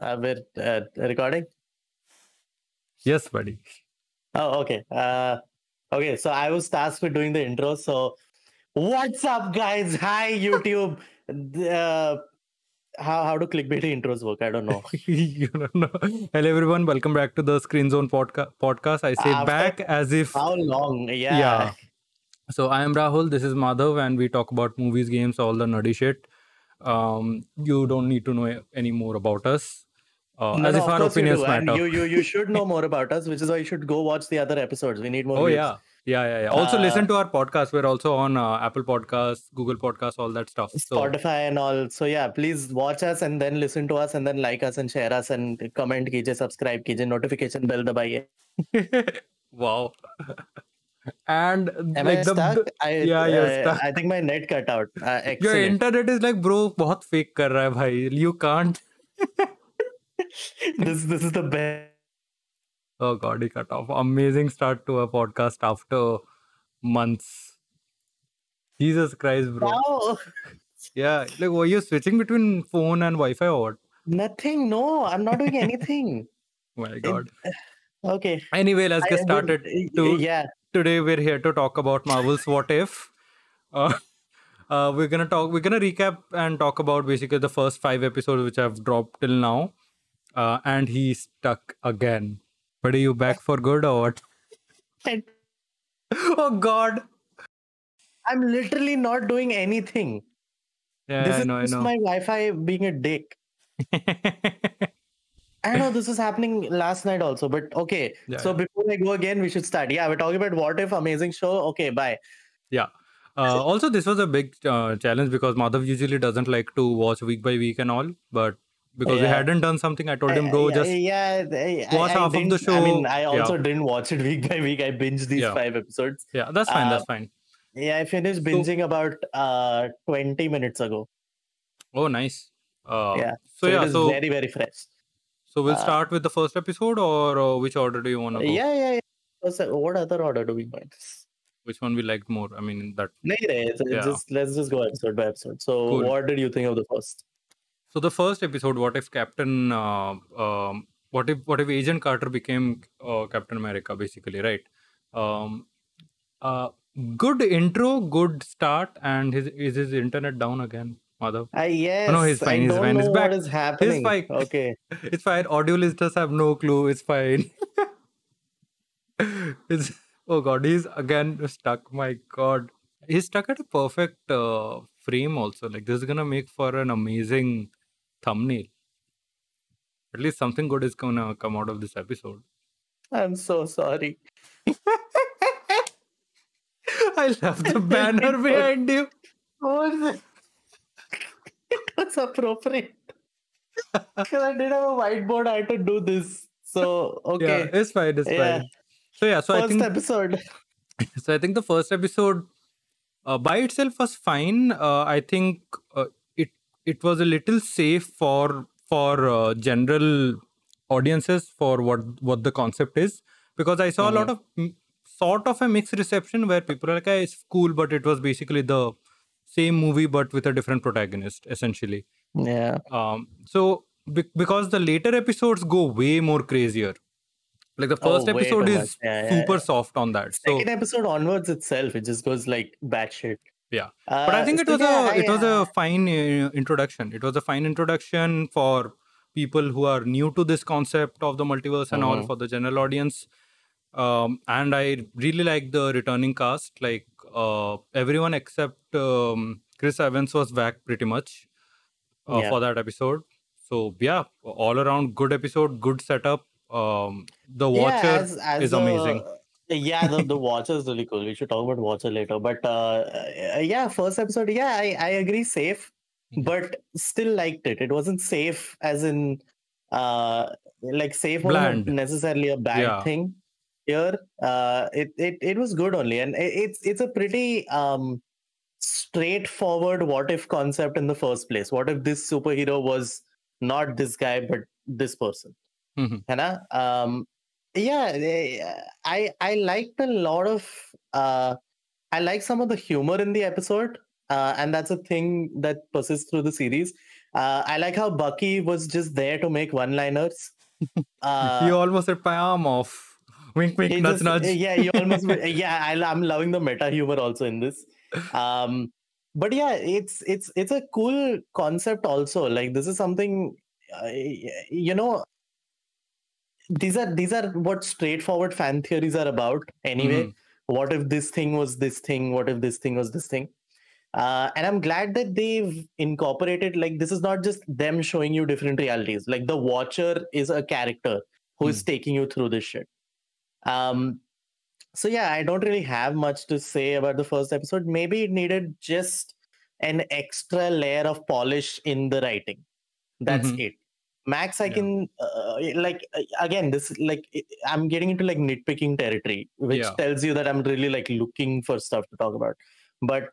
We're recording? Yes, buddy. Oh, okay. Okay, so I was tasked with doing the intro. So, what's up, guys? Hi, YouTube. How do clickbait intros work? I don't know. You don't know. Hello, everyone. Welcome back to the Screen Zone podcast. I say back as if... How long? Yeah. So, I am Rahul. This is Madhav. And we talk about movies, games, all the nerdy shit. You don't need to know any more about us. As if our opinions matter. You should know more about us, which is why you should go watch the other episodes. We need more. Yeah. Also listen to our podcast. We're also on Apple Podcasts, Google Podcasts, all that stuff. So. Spotify and all. So yeah, please watch us and then listen to us and then like us and share us and comment kijiye, subscribe kijiye, notification bell dabaiye. Wow. And am like I stuck? I think my net cut out. Your internet is like, bro, बहुत fake कर रहा है भाई. You can't. This is the best. Oh God, he cut off. Amazing start to a podcast after months. Jesus Christ, bro. Wow. Yeah, like were you switching between phone and Wi-Fi or what? Nothing. No, I'm not doing anything. My God. Okay. Anyway, let's get started. Today we're here to talk about Marvel's What If. We're gonna recap and talk about basically the first 5 episodes which I've dropped till now. And he's stuck again. But are you back for good or what? Oh God! I'm literally not doing anything. Yeah, this is my Wi-Fi being a dick. I know this was happening last night also, but okay. Yeah, so before I go again, we should start. Yeah, we're talking about What If, amazing show. Okay, bye. Yeah. Also, this was a big challenge because Madhav usually doesn't like to watch week by week and all. But because we hadn't done something, I told him, bro, just watch half of the show. I mean, I also didn't watch it week by week. I binged these 5 episodes. Yeah, that's fine. Yeah, I finished binging about 20 minutes ago. Oh, nice. So very, very fresh. So we'll start with the first episode, or which order do you want to go? Yeah. What other order do we want? Which one we liked more? I mean, that... Let's just go episode by episode. So cool. What did you think of the first? So the first episode, what if Captain... what if Agent Carter became Captain America, basically, right? Good intro, good start, and is his internet down again? Madhav. Yes. Oh, no, he's fine. He's back. What is happening? He's fine. Okay. It's fine. Audio listeners have no clue. It's fine. Oh God, he's again stuck. My God. He's stuck at a perfect frame also. Like this is going to make for an amazing thumbnail. At least something good is going to come out of this episode. I'm so sorry. I love the banner behind you. Oh, it was appropriate. Because I did have a whiteboard, I had to do this. So, okay. Yeah, it's fine, fine. So I think the first episode by itself was fine. I think it was a little safe for general audiences for what the concept is. Because I saw a lot of sort of a mixed reception where people are like, hey, it's cool, but it was basically the same movie but with a different protagonist essentially. Yeah. So because the later episodes go way more crazier. Like the first episode is super soft on that. Second episode onwards itself, it just goes like batshit. Yeah. But I think it was a fine introduction for people who are new to this concept of the multiverse and all for the general audience. And I really like the returning cast. Like everyone except Chris Evans was back pretty much for that episode. So yeah, all around good episode, good setup. The Watcher is amazing. The Watcher is really cool. We should talk about Watcher later. But first episode. Yeah, I agree, safe, but still liked it. It wasn't safe as in safe wasn't necessarily a bad thing. Here, it was good only, and it's a pretty straightforward what if concept in the first place. What if this superhero was not this guy but this person? Mm-hmm. I liked a lot of I like some of the humor in the episode, and that's a thing that persists through the series. I like how Bucky was just there to make one-liners. You almost ripped my arm off. Wink, wink, nudge, nudge. Yeah, you almost. Yeah, I'm loving the meta humor also in this. But yeah, it's a cool concept also. Like this is something, you know. These are what straightforward fan theories are about. Anyway, What if this thing was this thing? What if this thing was this thing? And I'm glad that they've incorporated, like, this is not just them showing you different realities. Like, the Watcher is a character who is taking you through this shit. So, yeah, I don't really have much to say about the first episode. Maybe it needed just an extra layer of polish in the writing. That's it. Max, I can, again, this, like, I'm getting into, like, nitpicking territory, which tells you that I'm really, like, looking for stuff to talk about. But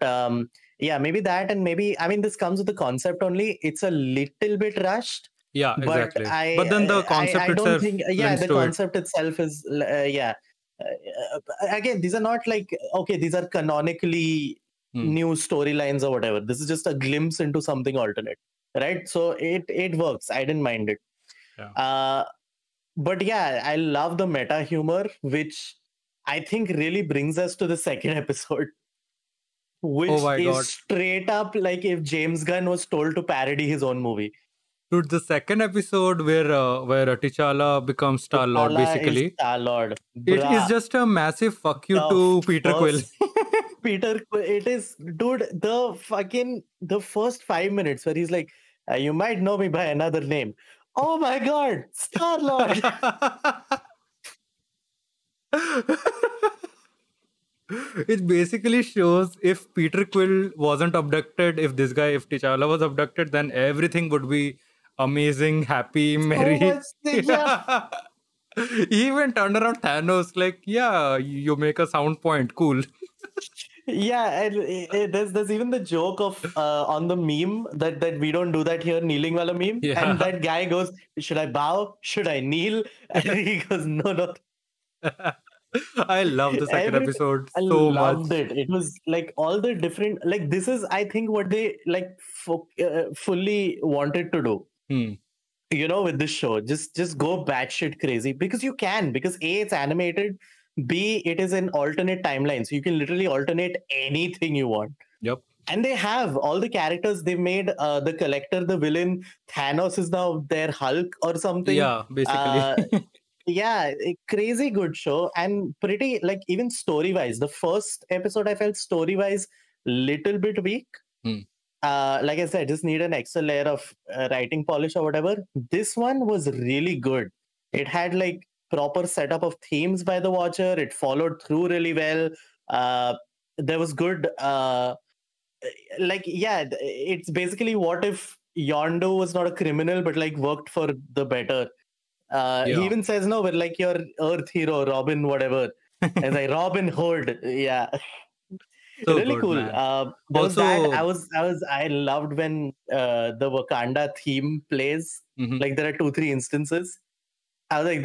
maybe that, and maybe, I mean, this comes with the concept only. It's a little bit rushed. Yeah, exactly. But then the concept itself. I don't think, the concept itself is, again, these are not like, okay, these are canonically new storylines or whatever. This is just a glimpse into something alternate, right? So it works. I didn't mind it. Yeah. But yeah, I love the meta humor, which I think really brings us to the second episode. Which is straight up like if James Gunn was told to parody his own movie. Dude, the second episode where T'Challa becomes Star Lord, basically. Star Lord. It is just a massive fuck you to Peter Quill. Peter Quill. It is, dude, the first 5 minutes where he's like, you might know me by another name. Oh my God, Star Lord. It basically shows if Peter Quill wasn't abducted, if T'Challa was abducted, then everything would be amazing, happy, merry. So he even turned around Thanos like, yeah, you make a sound point, cool. Yeah, and there's even the joke of on the meme that we don't do that here, kneeling wala meme. Yeah. And that guy goes, should I bow? Should I kneel? And he goes, no. I love the second episode so much. I loved it. It was like all the different, like this is, I think, what they like fully wanted to do. You know, with this show, just go batshit crazy because you can. Because A, it's animated. B, it is an alternate timeline, so you can literally alternate anything you want. Yep. And they have all the characters they made. The Collector, the villain, Thanos is now their Hulk or something. Yeah, basically. Yeah, crazy good show and pretty, like, even story-wise. The first episode, I felt story-wise little bit weak. Like I said, I just need an extra layer of writing polish or whatever. This one was really good. It had, like, proper setup of themes by the Watcher. It followed through really well. There was good... it's basically what if Yondu was not a criminal but, like, worked for the better. He even says, no, we're like your Earth hero, Robin, whatever. It's like Robin Hood. Yeah. So really good, cool. I loved when the Wakanda theme plays. Like there are 2-3 instances. I was like,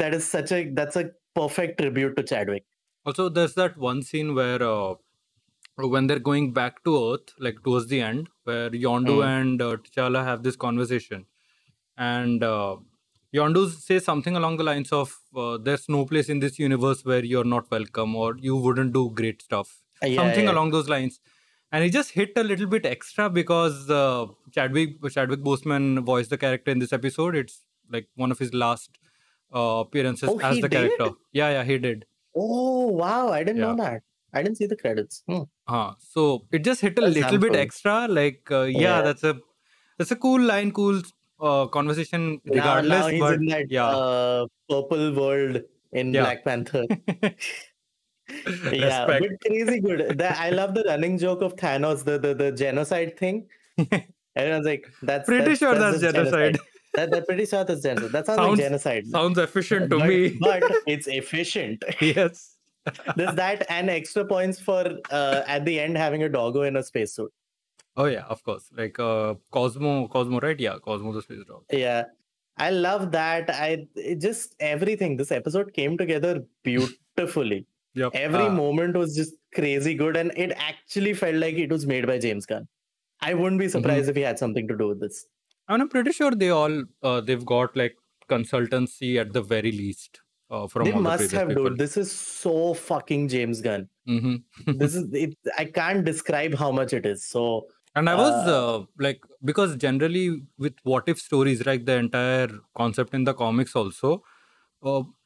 that's a perfect tribute to Chadwick. Also, there's that one scene where when they're going back to Earth, like towards the end, where Yondu and T'Challa have this conversation. And Yondu says something along the lines of, there's no place in this universe where you're not welcome or you wouldn't do great stuff. Along those lines. And he just hit a little bit extra because Chadwick Boseman voiced the character in this episode. It's like one of his last appearances as the character. Yeah, he did. Oh, wow. I didn't know that. I didn't see the credits. So it just hit a little bit extra. Like, that's a cool line, conversation regardless. Now he's in that purple world in Black Panther. Yeah, but crazy good. I love the running joke of Thanos, the genocide thing. Everyone's like, that's genocide. That's pretty sure that's genocide. That sounds like genocide. Sounds efficient to me. But it's efficient. Yes. There's that and extra points for at the end having a doggo in a spacesuit. Oh yeah, of course. Like Cosmo, right? Yeah, Cosmo the space dog. Yeah, I love that. Just everything. This episode came together beautifully. Yep. Every moment was just crazy good, and it actually felt like it was made by James Gunn. I wouldn't be surprised if he had something to do with this. I mean, I'm pretty sure they all they've got like consultancy at the very least. From they must have, dude. This is so fucking James Gunn. Mm-hmm. This is it. I can't describe how much it is. So, and I was like, because generally with what if stories, like the entire concept in the comics also,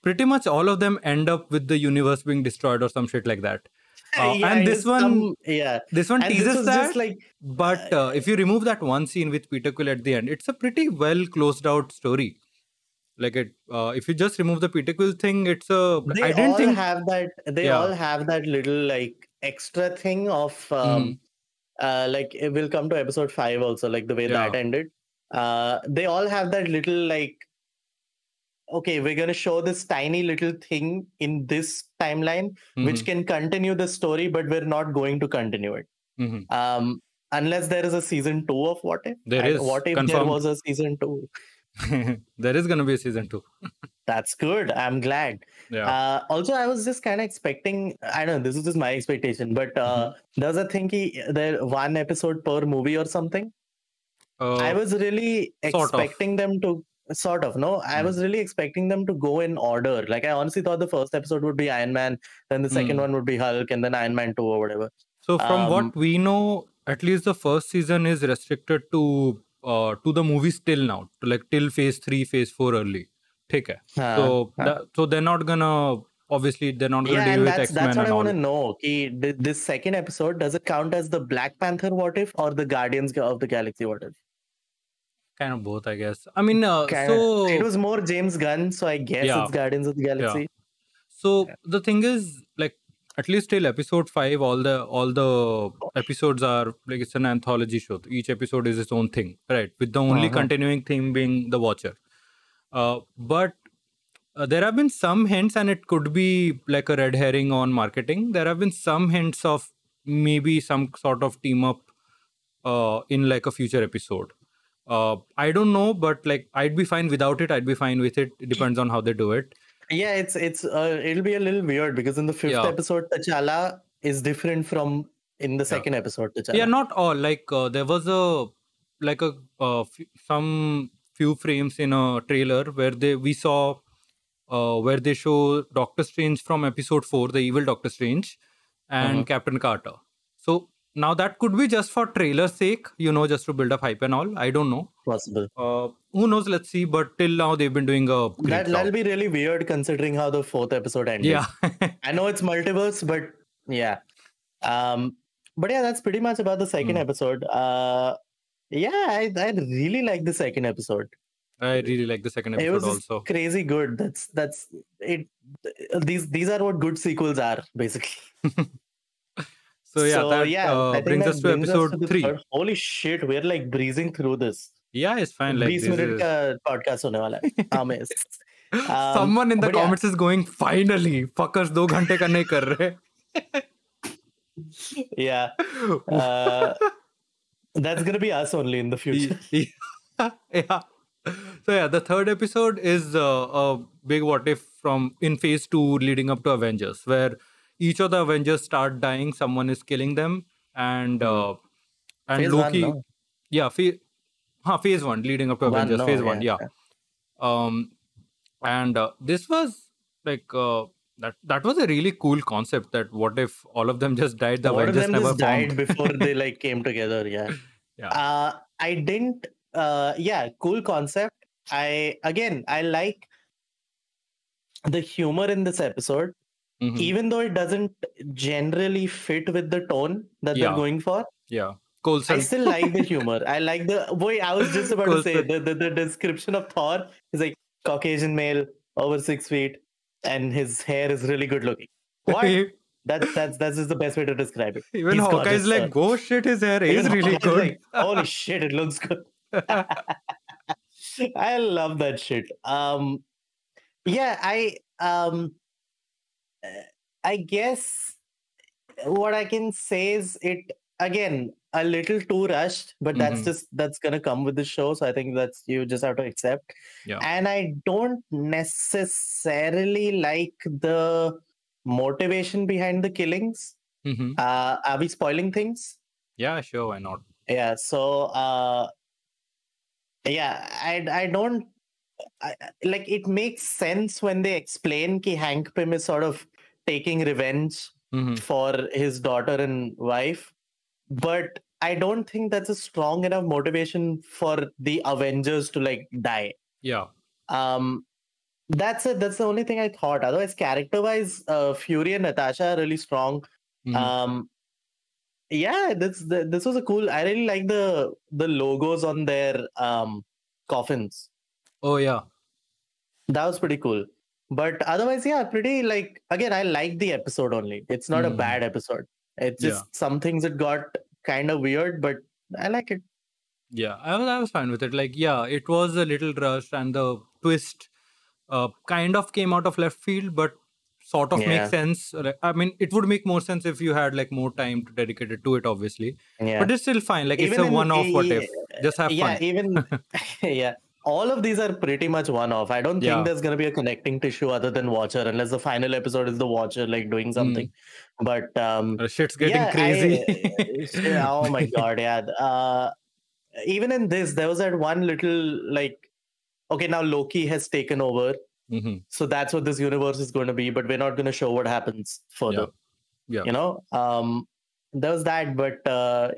pretty much all of them end up with the universe being destroyed or some shit like that. This one teases that, but if you remove that one scene with Peter Quill at the end, it's a pretty well closed out story. Like it, if you just remove the Peter Quill thing, it's a. They all have that little like extra thing of like it will come to episode 5 also, like the way that ended. They all have that little like, okay, we're going to show this tiny little thing in this timeline, which can continue the story, but we're not going to continue it. Mm-hmm. Unless there is a season 2 of What If. There was a season 2? There is going to be a season 2. That's good. I'm glad. Yeah. Also, I was just kind of expecting, I don't know, this is just my expectation, but there's a thing, there one episode per movie or something. I was really expecting them to... Sort of, no. I was really expecting them to go in order. Like, I honestly thought the first episode would be Iron Man, then the second one would be Hulk, and then Iron Man 2 or whatever. So, from what we know, at least the first season is restricted to the movies till now. Like, till phase 3, phase 4 early. Okay. So they're not gonna... Obviously, they're not going to deal with X-Men. That's what I want to know. This second episode, does it count as the Black Panther What If or the Guardians of the Galaxy What If? Kind of both, I guess. I mean, it was more James Gunn, so I guess it's Guardians of the Galaxy. Yeah. So the thing is, like, at least till episode 5, all the episodes are like, it's an anthology show. Each episode is its own thing, right? With the only continuing theme being the Watcher. But there have been some hints, and it could be like a red herring on marketing. There have been some hints of maybe some sort of team up in like a future episode. I don't know, but like I'd be fine without it. I'd be fine with it. It depends on how they do it. Yeah, it's it'll be a little weird because in the fifth episode, T'Challa is different from in the second episode. T'Challa. Yeah, not all. Like there was some few frames in a trailer where we saw where they show Doctor Strange from episode 4, the evil Doctor Strange, and Captain Carter. So. Now, that could be just for trailer's sake, you know, just to build up hype and all. I don't know. Possible. Who knows? Let's see. But till now, they've been doing a... That'll be really weird considering how the fourth episode ended. Yeah. I know it's multiverse, but yeah. But yeah, that's pretty much about the second episode. I really like the second episode. It was also crazy good. That's it. These are what good sequels are, basically. So that brings us to episode 3. Holy shit, we're like breezing through this. Yeah, it's fine. Like 20 minute podcast hone wala hai. Someone in the comments is going, finally, fuckers 2 ghante ka nahi kar rahe. Yeah. That's going to be us only in the future. Yeah. So yeah, the third episode is a big what if from in phase 2 leading up to Avengers, where each of the Avengers start dying. Someone is killing them, and phase Loki. One, no? Yeah, phase 1 leading up to Avengers. Phase one. And this was like that was a really cool concept. That what if all of them just died? The Avengers never formed before they like came together. Yeah. Yeah. I didn't. Cool concept. I like the humor in this episode. Mm-hmm. Even though it doesn't generally fit with the tone that they're going for. Yeah. Coulson. I still like the humor. I like the... Boy, I was just about to say, the description of Thor is like, Caucasian male, over 6 feet, and his hair is really good looking. What? That's just the best way to describe it. Even Hawkeye's like, oh shit, his hair is really good. Like, holy shit, it looks good. I love that shit. I guess what I can say is it again a little too rushed, but that's gonna come with the show. So I think that's you just have to accept. Yeah. And I don't necessarily like the motivation behind the killings. Mm-hmm. Are we spoiling things? Yeah, sure, why not? Yeah, so Yeah, I don't like it makes sense when they explain that Hank Pym is sort of taking revenge for his daughter and wife, but I don't think that's a strong enough motivation for the Avengers to like die. Yeah. That's it. That's the only thing I thought. Otherwise, character-wise, Fury and Natasha are really strong. Yeah, this was a cool. I really like the logos on their coffins. Oh yeah, that was pretty cool. But otherwise, yeah, pretty like again, I like the episode only. It's not a bad episode. It's just some things that got kind of weird, but I like it. Yeah, I was fine with it. Like, yeah, it was a little rushed, and the twist kind of came out of left field, but sort of makes sense. I mean, it would make more sense if you had like more time to dedicate it to it, obviously. Yeah. But it's still fine. Like, even it's a one-off what if. Just have fun. Yeah. All of these are pretty much one-off. I don't think there's going to be a connecting tissue other than Watcher, unless the final episode is the Watcher, like, doing something. But... shit's getting crazy. Oh, my God, yeah. Even in this, there was that one little, like... Okay, now Loki has taken over. So that's what this universe is going to be, but we're not going to show what happens further. Yeah. You know? There was that, but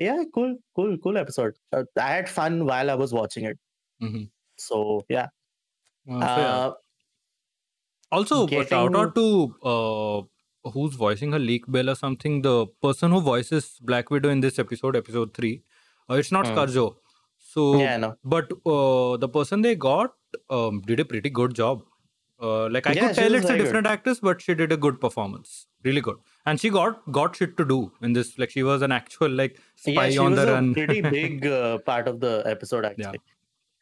yeah, cool episode. I had fun while I was watching it. So, yeah. Also, shout out to who's voicing her, Leak Bell or something. The person who voices Black Widow in this episode 3. It's not Scarjo. So, yeah, no. But the person they got did a pretty good job. Like, I could tell it's a different actress, but she did a good performance. Really good. And she got shit to do in this. Like, she was an actual, like, spy on the run. Yeah, she was a pretty big part of the episode, actually. Yeah.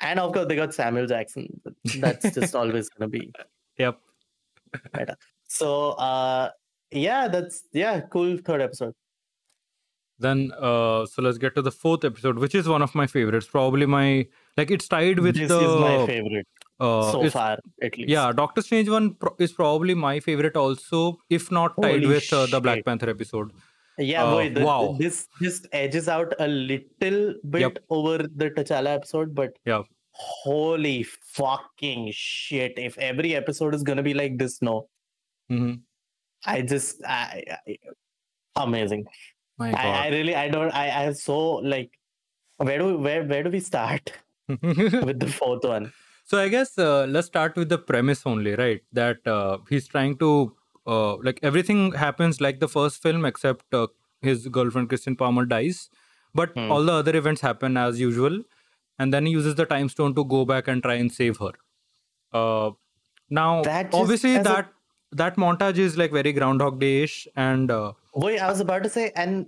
And of course, they got Samuel Jackson. That's just always going to be. Yep. Better. So, yeah, that's, cool third episode. Then, so let's get to the fourth episode, which is one of my favorites. Probably my, like, it's tied with this is my favorite so far, at least. Yeah, Doctor Strange one is probably my favorite also, if not tied with the Black Panther episode. Yeah, boy, this just edges out a little bit over the T'Challa episode, but holy fucking shit! If every episode is gonna be like this, amazing. My God. I so like, where do we start with the fourth one? So I guess let's start with the premise only, right? That he's trying to. Like everything happens like the first film, except his girlfriend Kristen Palmer dies, but all the other events happen as usual, and then he uses the time stone to go back and try and save her. Now, obviously, that montage is like very Groundhog Day-ish, and I was about to say, and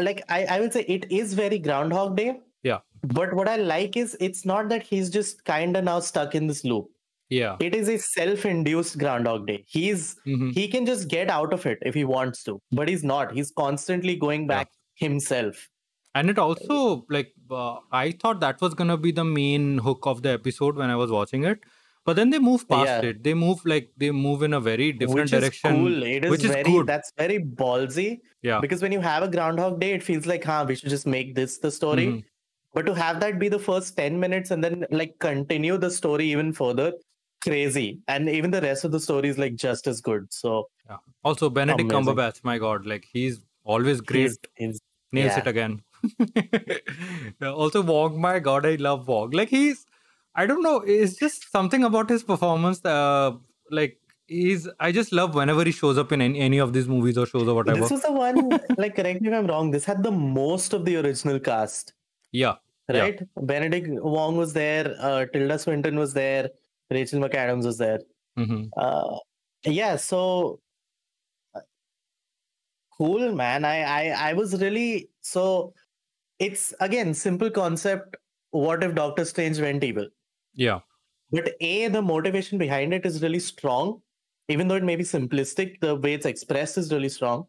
like I would say it is very Groundhog Day. Yeah. But what I like is it's not that he's just kind of now stuck in this loop. Yeah, it is a self-induced Groundhog Day. He can just get out of it if he wants to, but he's not. He's constantly going back himself. And it also, like, I thought that was gonna be the main hook of the episode when I was watching it, but then they move past it. They move in a very different direction. Which is cool. That's very ballsy. Yeah, because when you have a Groundhog Day, it feels like, we should just make this the story. But to have that be the first 10 minutes and then like continue the story even further. Crazy, and even the rest of the story is like just as good. So also Benedict Cumberbatch, my God, like he's always great. He's nails it again. Also Wong, my God, I love Wong. Like I don't know, it's just something about his performance. Like I just love whenever he shows up in any of these movies or shows or whatever. This was the one. Like correct me if I'm wrong. This had the most of the original cast. Yeah, right. Yeah. Benedict Wong was there. Tilda Swinton was there. Rachel McAdams was there. So cool, man. I was really... So it's, again, simple concept. What if Doctor Strange went evil? Yeah. But the motivation behind it is really strong. Even though it may be simplistic, the way it's expressed is really strong.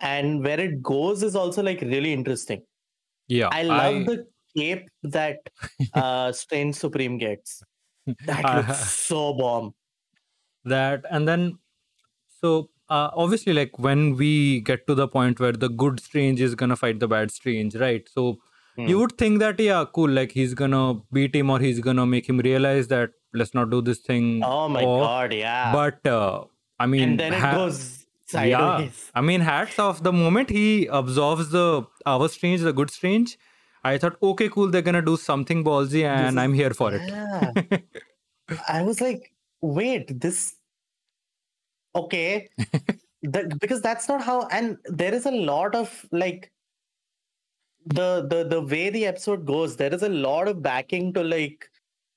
And where it goes is also like really interesting. Yeah. I love the cape that Strange Supreme gets. That looks so bomb. That, and then, so obviously, like when we get to the point where the good Strange is gonna fight the bad Strange, right? So You would think that, yeah, cool, like he's gonna beat him or he's gonna make him realize that let's not do this thing. Oh my god, yeah. But I mean, and then it goes sideways. I mean, hats off. The moment he absorbs the our Strange, the good Strange, I thought, okay, cool, they're gonna do something ballsy, and I'm here for it. Yeah. I was like, wait, this okay. Because that's not how, and there is a lot of like the way the episode goes, there is a lot of backing to like,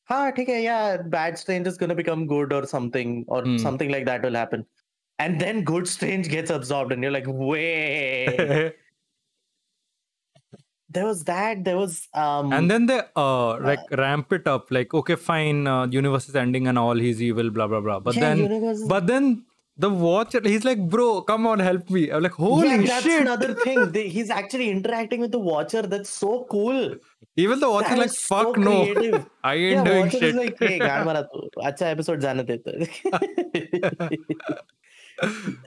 okay, yeah, bad Strange is gonna become good or something, or something like that will happen. And then good Strange gets absorbed, and you're like, wait. There was that, there was and then they like ramp it up, like, okay, fine, universe is ending and all, he's evil, blah blah blah. But then the Watcher, he's like, bro, come on, help me. I'm like, holy shit. That's another thing. He's actually interacting with the Watcher. That's so cool. Even the Watcher is like, fuck so no. Creative. I ain't doing Watcher shit. Like, hey, acha episode jaane dete.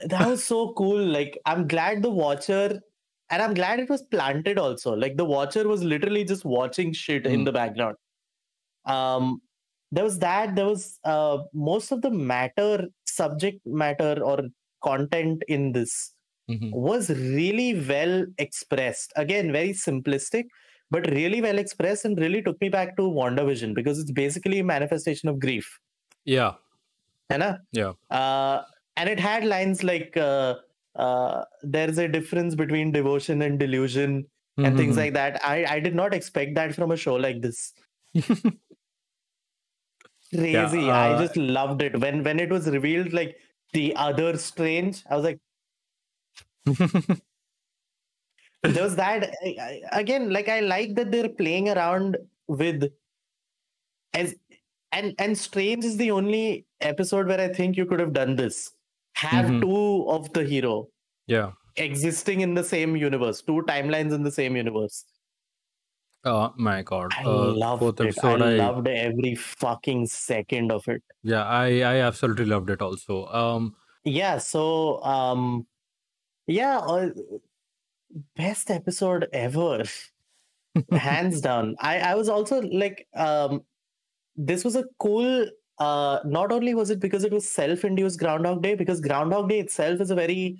That was so cool. Like, I'm glad the Watcher, and I'm glad it was planted also. Like, the Watcher was literally just watching shit in the background. There was that, there was most of the subject matter or content in this was really well expressed. Again, very simplistic, but really well expressed, and really took me back to WandaVision, because it's basically a manifestation of grief. Yeah. Yeah. And it had lines like, there's a difference between devotion and delusion and things like that. I did not expect that from a show like this. Crazy. Yeah, I just loved it when it was revealed, like the other Strange. I was like, there was that again. Like, I like that they're playing around with and Strange is the only episode where I think you could have done this. Have two of the hero, existing in the same universe, two timelines in the same universe. Oh my god, I loved every fucking second of it. Yeah, I absolutely loved it also. Best episode ever. Hands down. I was also like, this was a cool, not only was it because it was self-induced Groundhog Day, because Groundhog Day itself is a very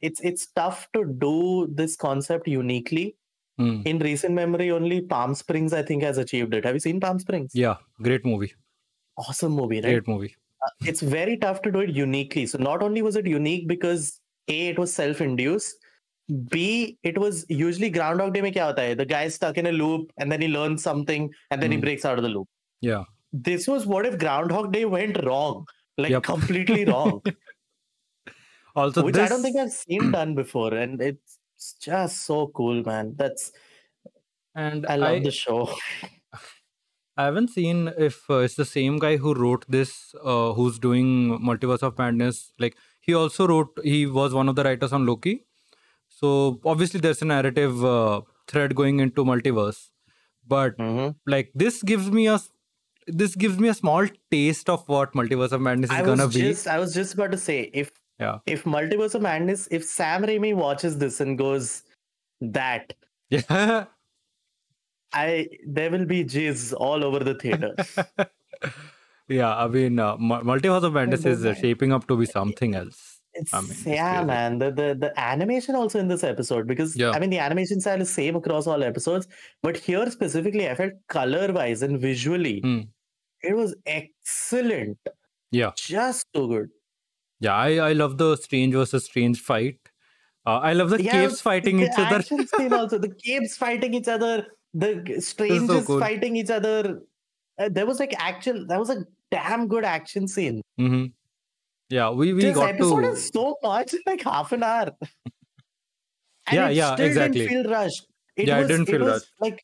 it's tough to do this concept uniquely. In recent memory, only Palm Springs, I think, has achieved it. Have you seen Palm Springs? Yeah, great movie. Awesome movie, right? Great movie. It's very tough to do it uniquely. So not only was it unique because A, it was self-induced. B, it was usually Groundhog Day mein kya hota hai? The guy is stuck in a loop and then he learns something and then he breaks out of the loop. Yeah. This was what if Groundhog Day went wrong? Like completely wrong. Also, which I don't think I've seen done before. And it's just so cool, man. I love the show. I haven't seen if it's the same guy who wrote this, who's doing Multiverse of Madness. Like, he was one of the writers on Loki. So obviously there's a narrative thread going into multiverse, but like this gives me a small taste of what Multiverse of Madness is gonna be. I was just about to say, if Multiverse of Madness, if Sam Raimi watches this and goes, there will be jizz all over the theater. I mean, Multiverse of Madness is shaping up to be something else. Man. The animation also in this episode, because I mean, the animation style is same across all episodes, but here specifically, I felt color-wise and visually, it was excellent. Yeah, just so good. Yeah, I love the Strange versus Strange fight. I love the capes fighting each other. The capes fighting each other. The Stranges fighting each other. There was like action. That was a damn good action scene. Yeah, we got to... This episode is so much in like half an hour. It didn't feel rushed. It didn't feel rushed. Like,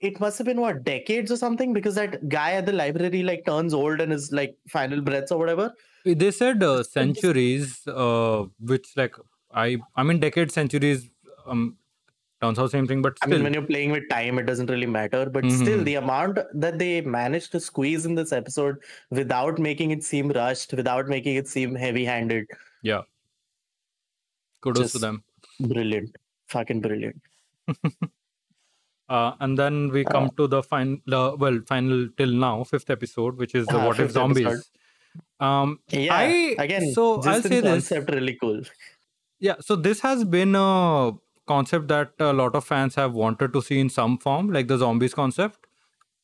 it must have been, decades or something? Because that guy at the library like turns old and is like final breaths or whatever. They said centuries, which like, I mean, decades, centuries, sounds the same thing, but still. I mean, when you're playing with time, it doesn't really matter, but still the amount that they managed to squeeze in this episode without making it seem rushed, without making it seem heavy-handed. Yeah. Kudos to them. Brilliant. Fucking brilliant. And then we come to the final till now, fifth episode, which is the What If Zombies. Episode. I'll say this concept really cool. Yeah, so this has been a concept that a lot of fans have wanted to see in some form, like the zombies concept.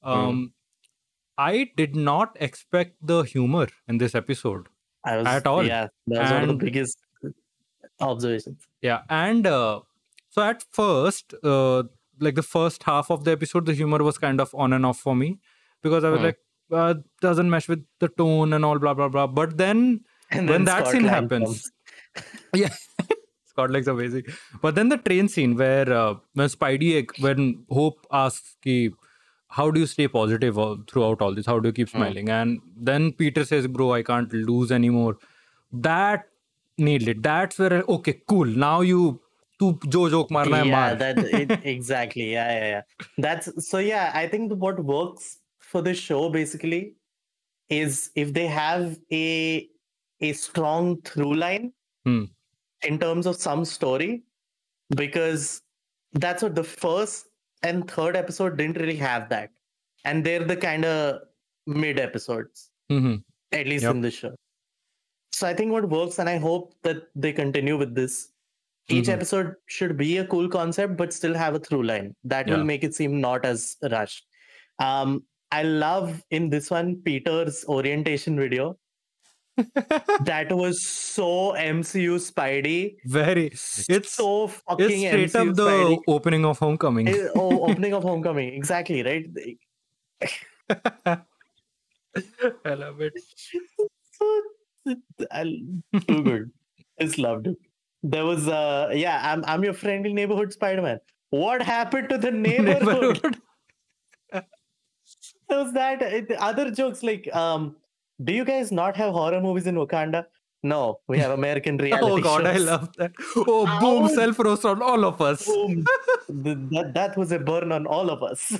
I did not expect the humor in this episode at all. Yeah, that was one of the biggest observations. Yeah, and so at first, like the first half of the episode, the humor was kind of on and off for me because I was like, doesn't mesh with the tone and all, blah, blah, blah. But then when that Scott scene happens, yeah, Scott likes amazing. But then the train scene where when Hope asks, how do you stay positive throughout all this? How do you keep smiling? And then Peter says, bro, I can't lose anymore. That nailed it. That's where, okay, cool. Now you joke marna hai maar. Exactly. Yeah. I think what works for the show basically is if they have a strong through line in terms of some story, because that's what the first and third episode didn't really have that, and they're the kind of mid episodes at least in the show. So I think what works, and I hope that they continue with this, each episode should be a cool concept but still have a through line that will make it seem not as rushed. I love in this one Peter's orientation video. That was so MCU Spidey. Very. It's so fucking MCU. It's straight MCU up the Spidey. Opening of Homecoming. Opening of Homecoming. Exactly, right? I love it. Too good. Just loved it. There was, I'm your friendly neighborhood Spider-Man. What happened to the neighborhood? There was that other jokes like, do you guys not have horror movies in Wakanda? No, we have American reality shows. Oh God, I love that. Oh, boom, self-roast on all of us. Boom. that was a burn on all of us.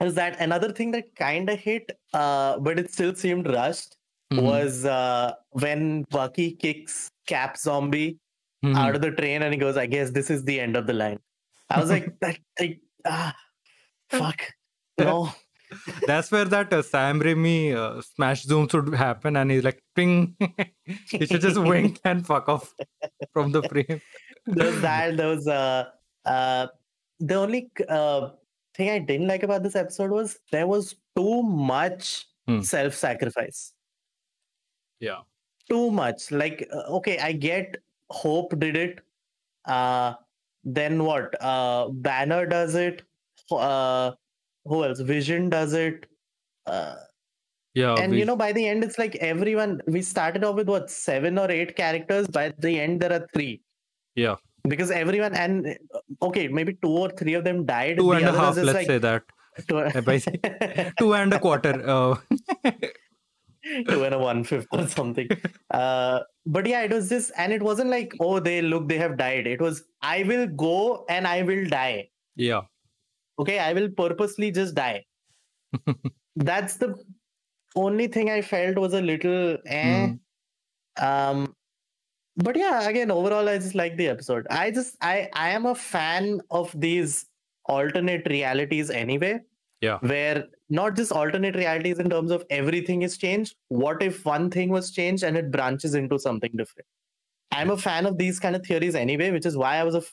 Was that another thing that kind of hit, but it still seemed rushed, was when Bucky kicks Cap Zombie out of the train and he goes, I guess this is the end of the line. I was like, fuck. No. That's where that Sam Raimi smash zoom should happen, and he's like, ping. He should just wink and fuck off from the frame. The only thing I didn't like about this episode was there was too much self-sacrifice. Yeah. Too much. Like, okay, I get Hope did it. Then what? Banner does it. Who else? Vision does it. By the end, it's like everyone. We started off with 7 or 8 characters. By the end, there are 3. Yeah. Because everyone, and okay, maybe 2 or 3 of them died. 2.5. Let's say that. 2 and a quarter. 2 and a 1/5 or something. But yeah, it was this, and it wasn't like, oh, they have died. It was, I will go and I will die. Yeah. Okay, I will purposely just die. That's the only thing I felt was a little but yeah, again, overall, I just like the episode. I am a fan of these alternate realities anyway. Yeah. Where not just alternate realities in terms of everything is changed. What if one thing was changed and it branches into something different? I'm a fan of these kind of theories anyway, which is why I was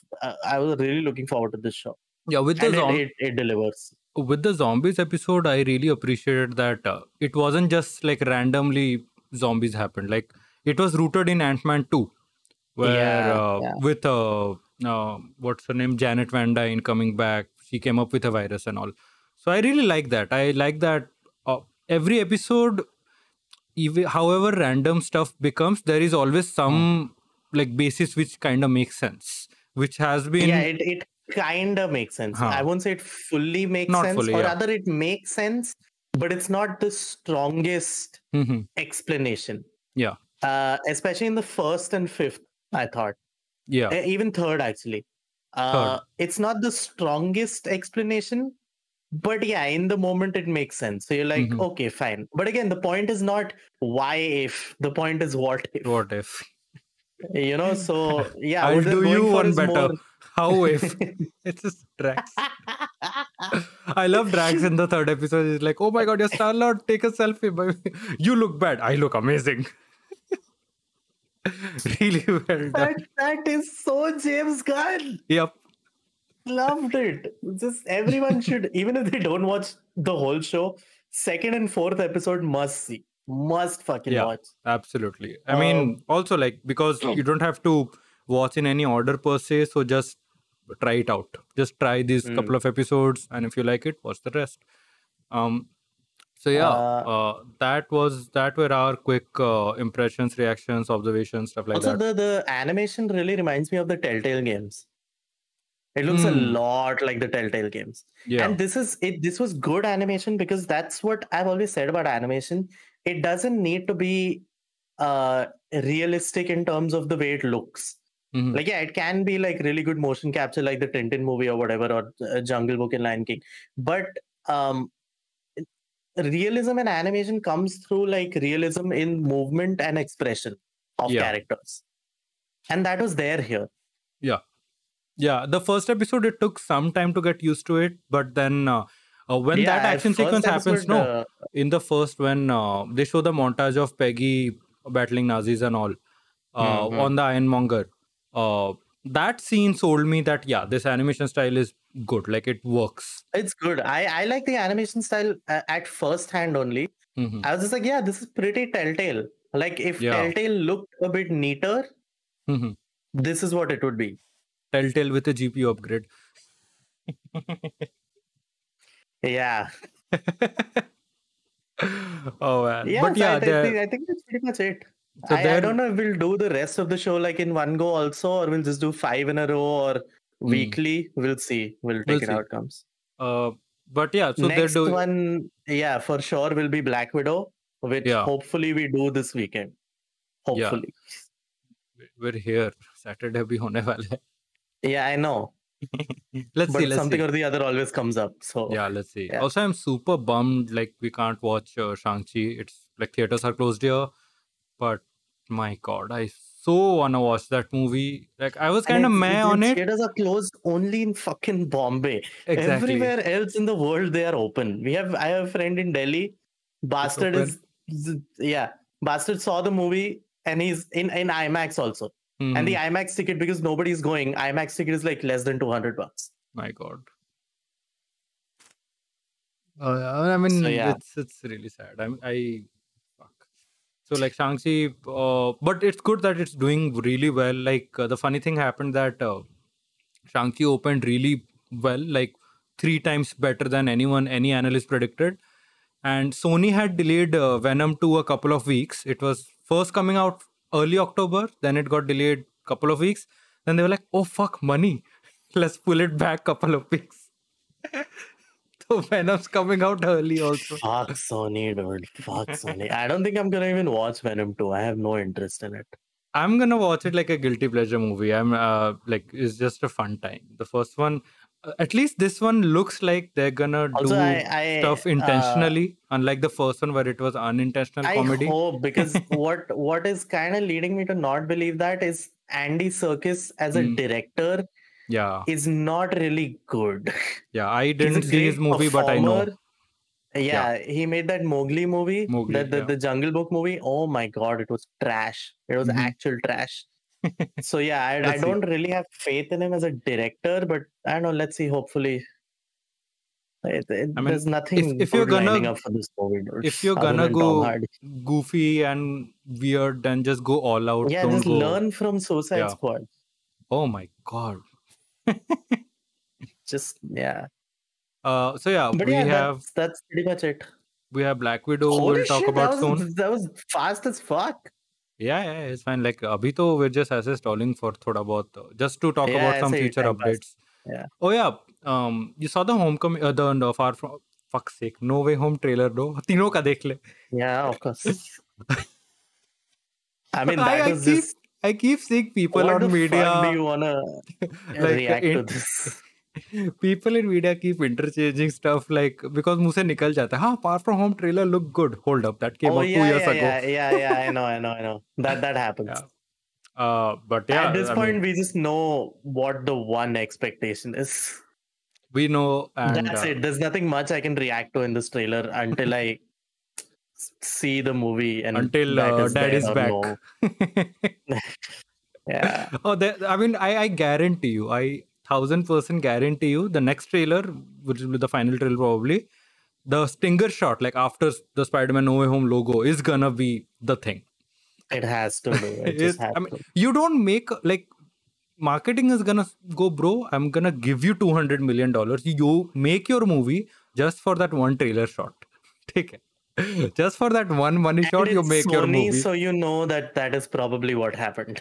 really looking forward to this show. Yeah, it delivers. With the zombies episode, I really appreciated that it wasn't just like randomly zombies happened. Like it was rooted in Ant-Man 2, where with what's her name, Janet Van Dyne coming back, she came up with a virus and all. So I really like that. I like that every episode, however random stuff becomes, there is always some like basis which kind of makes sense, which has been... Yeah, it kind of makes sense. I won't say it fully makes sense. Fully, or rather, it makes sense, but it's not the strongest explanation. Yeah. Especially in the first and fifth, I thought. Yeah. Even third, actually. Third. It's not the strongest explanation, but yeah, in the moment it makes sense. So you're like, okay, fine. But again, the point is not why if. The point is what if. You know, so yeah. I'll do you one better. More... How if it's just Drax? I love Drax in the third episode. He's like, oh my god, you're Star Lord, take a selfie. You look bad. I look amazing. Really well done. That is so James Gunn. Yep. Loved it. Just everyone should, even if they don't watch the whole show, second and fourth episode must see. Must fucking watch. Absolutely. I mean, also like, because you don't have to watch in any order per se, so just try it out. Just try these couple of episodes, and if you like it, watch the rest. So yeah, that were our quick impressions, reactions, observations, stuff like also that. Also, the animation really reminds me of the Telltale games. It looks a lot like the Telltale games. Yeah. And this is it. This was good animation, because that's what I've always said about animation. It doesn't need to be realistic in terms of the way it looks. Mm-hmm. Like, yeah, it can be like really good motion capture, like the Tintin movie or whatever, or Jungle Book and Lion King. But realism and animation comes through like realism in movement and expression of characters. And that was there here. Yeah. Yeah. The first episode, it took some time to get used to it, but then... when that action sequence happens, in the first, when they show the montage of Peggy battling Nazis and all on the Ironmonger, that scene sold me that, yeah, this animation style is good. Like, it works. It's good. I like the animation style at first hand only. Mm-hmm. I was just like, yeah, this is pretty Telltale. Like, if Telltale looked a bit neater, this is what it would be. Telltale with a GPU upgrade. Yeah. Oh man. Yeah, but yeah, I think that's pretty much it. So I don't know if we'll do the rest of the show like in one go also, or we'll just do 5 in a row or weekly. We'll see. We'll take it how it comes. But yeah, so next one, yeah, for sure will be Black Widow, which hopefully we do this weekend. Hopefully. Yeah. We're here. Saturday bhi hone wala hai. Yeah, I know. Let's see. Or the other always comes up. So yeah, let's see. Yeah. Also, I'm super bummed. Like, we can't watch Shang-Chi. It's like theaters are closed here. But my god, I so wanna watch that movie. Like, I was kind of meh on it. Theaters are closed only in fucking Bombay. Exactly. Everywhere else in the world, they are open. I have a friend in Delhi. Bastard Bastard saw the movie and he's in IMAX also. Mm-hmm. And the IMAX ticket, because nobody's going, IMAX ticket is like less than $200. My god. I mean, so, yeah. It's really sad. Fuck. So like Shang-Chi, but it's good that it's doing really well. Like the funny thing happened that Shang-Chi opened really well, like 3 times better than any analyst predicted. And Sony had delayed Venom 2 a couple of weeks. It was first coming out early October, then it got delayed a couple of weeks. Then they were like, oh fuck, money. Let's pull it back a couple of weeks. So Venom's coming out early also. Fuck Sony, dude. Fuck Sony. I don't think I'm going to even watch Venom 2. I have no interest in it. I'm going to watch it like a guilty pleasure movie. I'm like, it's just a fun time. The first one, at least this one looks like they're going to do stuff intentionally, unlike the first one where it was unintentional comedy. I hope, because what is kind of leading me to not believe that is Andy Serkis as a director is not really good. Yeah, I didn't see his movie, but I know. Yeah, he made that Mowgli movie, the Jungle Book movie. Oh my god, it was trash. It was actual trash. So yeah, I don't really have faith in him as a director, but I don't know. Let's see. Hopefully, there's nothing. If you're gonna up for this COVID, if you're gonna go goofy and weird, then just go all out. Yeah, just learn from Suicide Squad. Oh my god. Just so yeah, but that's pretty much it. We have Black Widow. Holy shit, talk about soon. That was fast as fuck. Yeah, it's fine. Like, abhi to we're just stalling for thoda bahut, just to talk about some future updates. Yeah. Oh yeah, you saw the Homecoming, the Far From, fuck's sake, No Way Home trailer, bro. Tino ka dekh le. Yeah, of course. I mean, I keep seeing people on media. What do you wanna react to this? People in media keep interchanging stuff, like, because मुझसे निकल जाता है. हाँ, Far From Home trailer look good. Hold up, that came out 2 years ago. Yeah, I know. That happens. Yeah. But yeah, at this point, we just know what the one expectation is. We know, and that's it. There's nothing much I can react to in this trailer until I see the movie and until Dad is back. No. Yeah. Oh, I mean, I guarantee you, I 1000% guarantee you, the next trailer, which will be the final trailer probably, the stinger shot, like after the Spider-Man No Way Home logo, is gonna be the thing. It has to be. It just has to. You don't make, like, marketing is gonna go, bro, I'm gonna give you $200 million. You make your movie just for that one trailer shot. Take it. Just for that one money and shot, you make Sony, your movie. So you know that is probably what happened.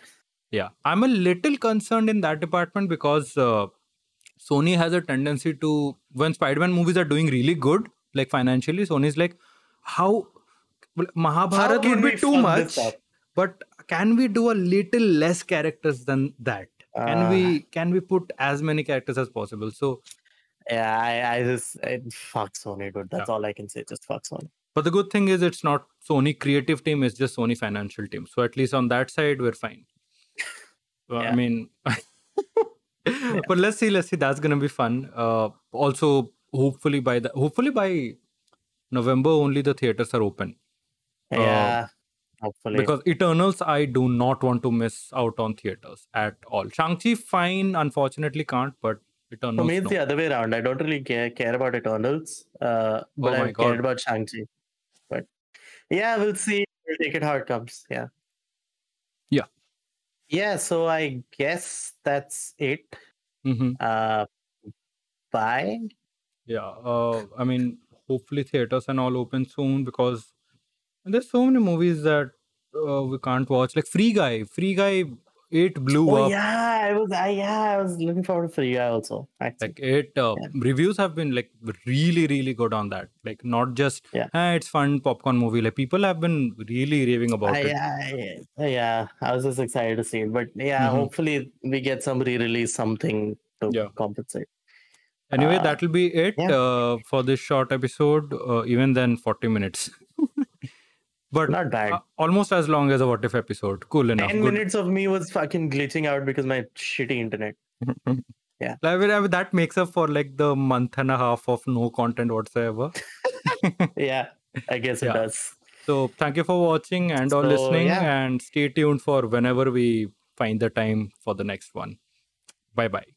Yeah, I'm a little concerned in that department because Sony has a tendency to, when Spider-Man movies are doing really good, like financially, Sony's like, how Mahabharat would be too much, but can we do a little less characters than that? Can we put as many characters as possible? So yeah, I fuck Sony, dude. That's all I can say. Just fuck Sony. But the good thing is, it's not Sony creative team; it's just Sony financial team. So at least on that side, we're fine. Well, yeah. I mean, but let's see. That's gonna be fun. Also, hopefully by November only the theaters are open. Yeah, hopefully. Because Eternals, I do not want to miss out on theaters at all. Shang-Chi, fine. Unfortunately, can't. But Eternals. For me, it's the other way around. I don't really care about Eternals, but I cared about Shang-Chi. But yeah, we'll see. We'll take it how it comes. Yeah. Yeah, so I guess that's it. Mm-hmm. Bye. Yeah, I mean, hopefully theaters and all open soon because there's so many movies that we can't watch. Like Free Guy, it blew up. Yeah, I was looking forward to Free Guy also. Actually. Like reviews have been like really, really good on that. Like not just it's fun popcorn movie. Like people have been really raving about it. Yeah, I was just excited to see it. But yeah, hopefully we get some re-release something to compensate. Anyway, that will be it for this short episode. Even then, 40 minutes. But not bad. Almost as long as a What If episode. Cool enough. 10 minutes of me was fucking glitching out because my shitty internet. Yeah. I mean, that makes up for like the month and a half of no content whatsoever. Yeah, I guess it does. So thank you for watching and all listening. Yeah. And stay tuned for whenever we find the time for the next one. Bye-bye.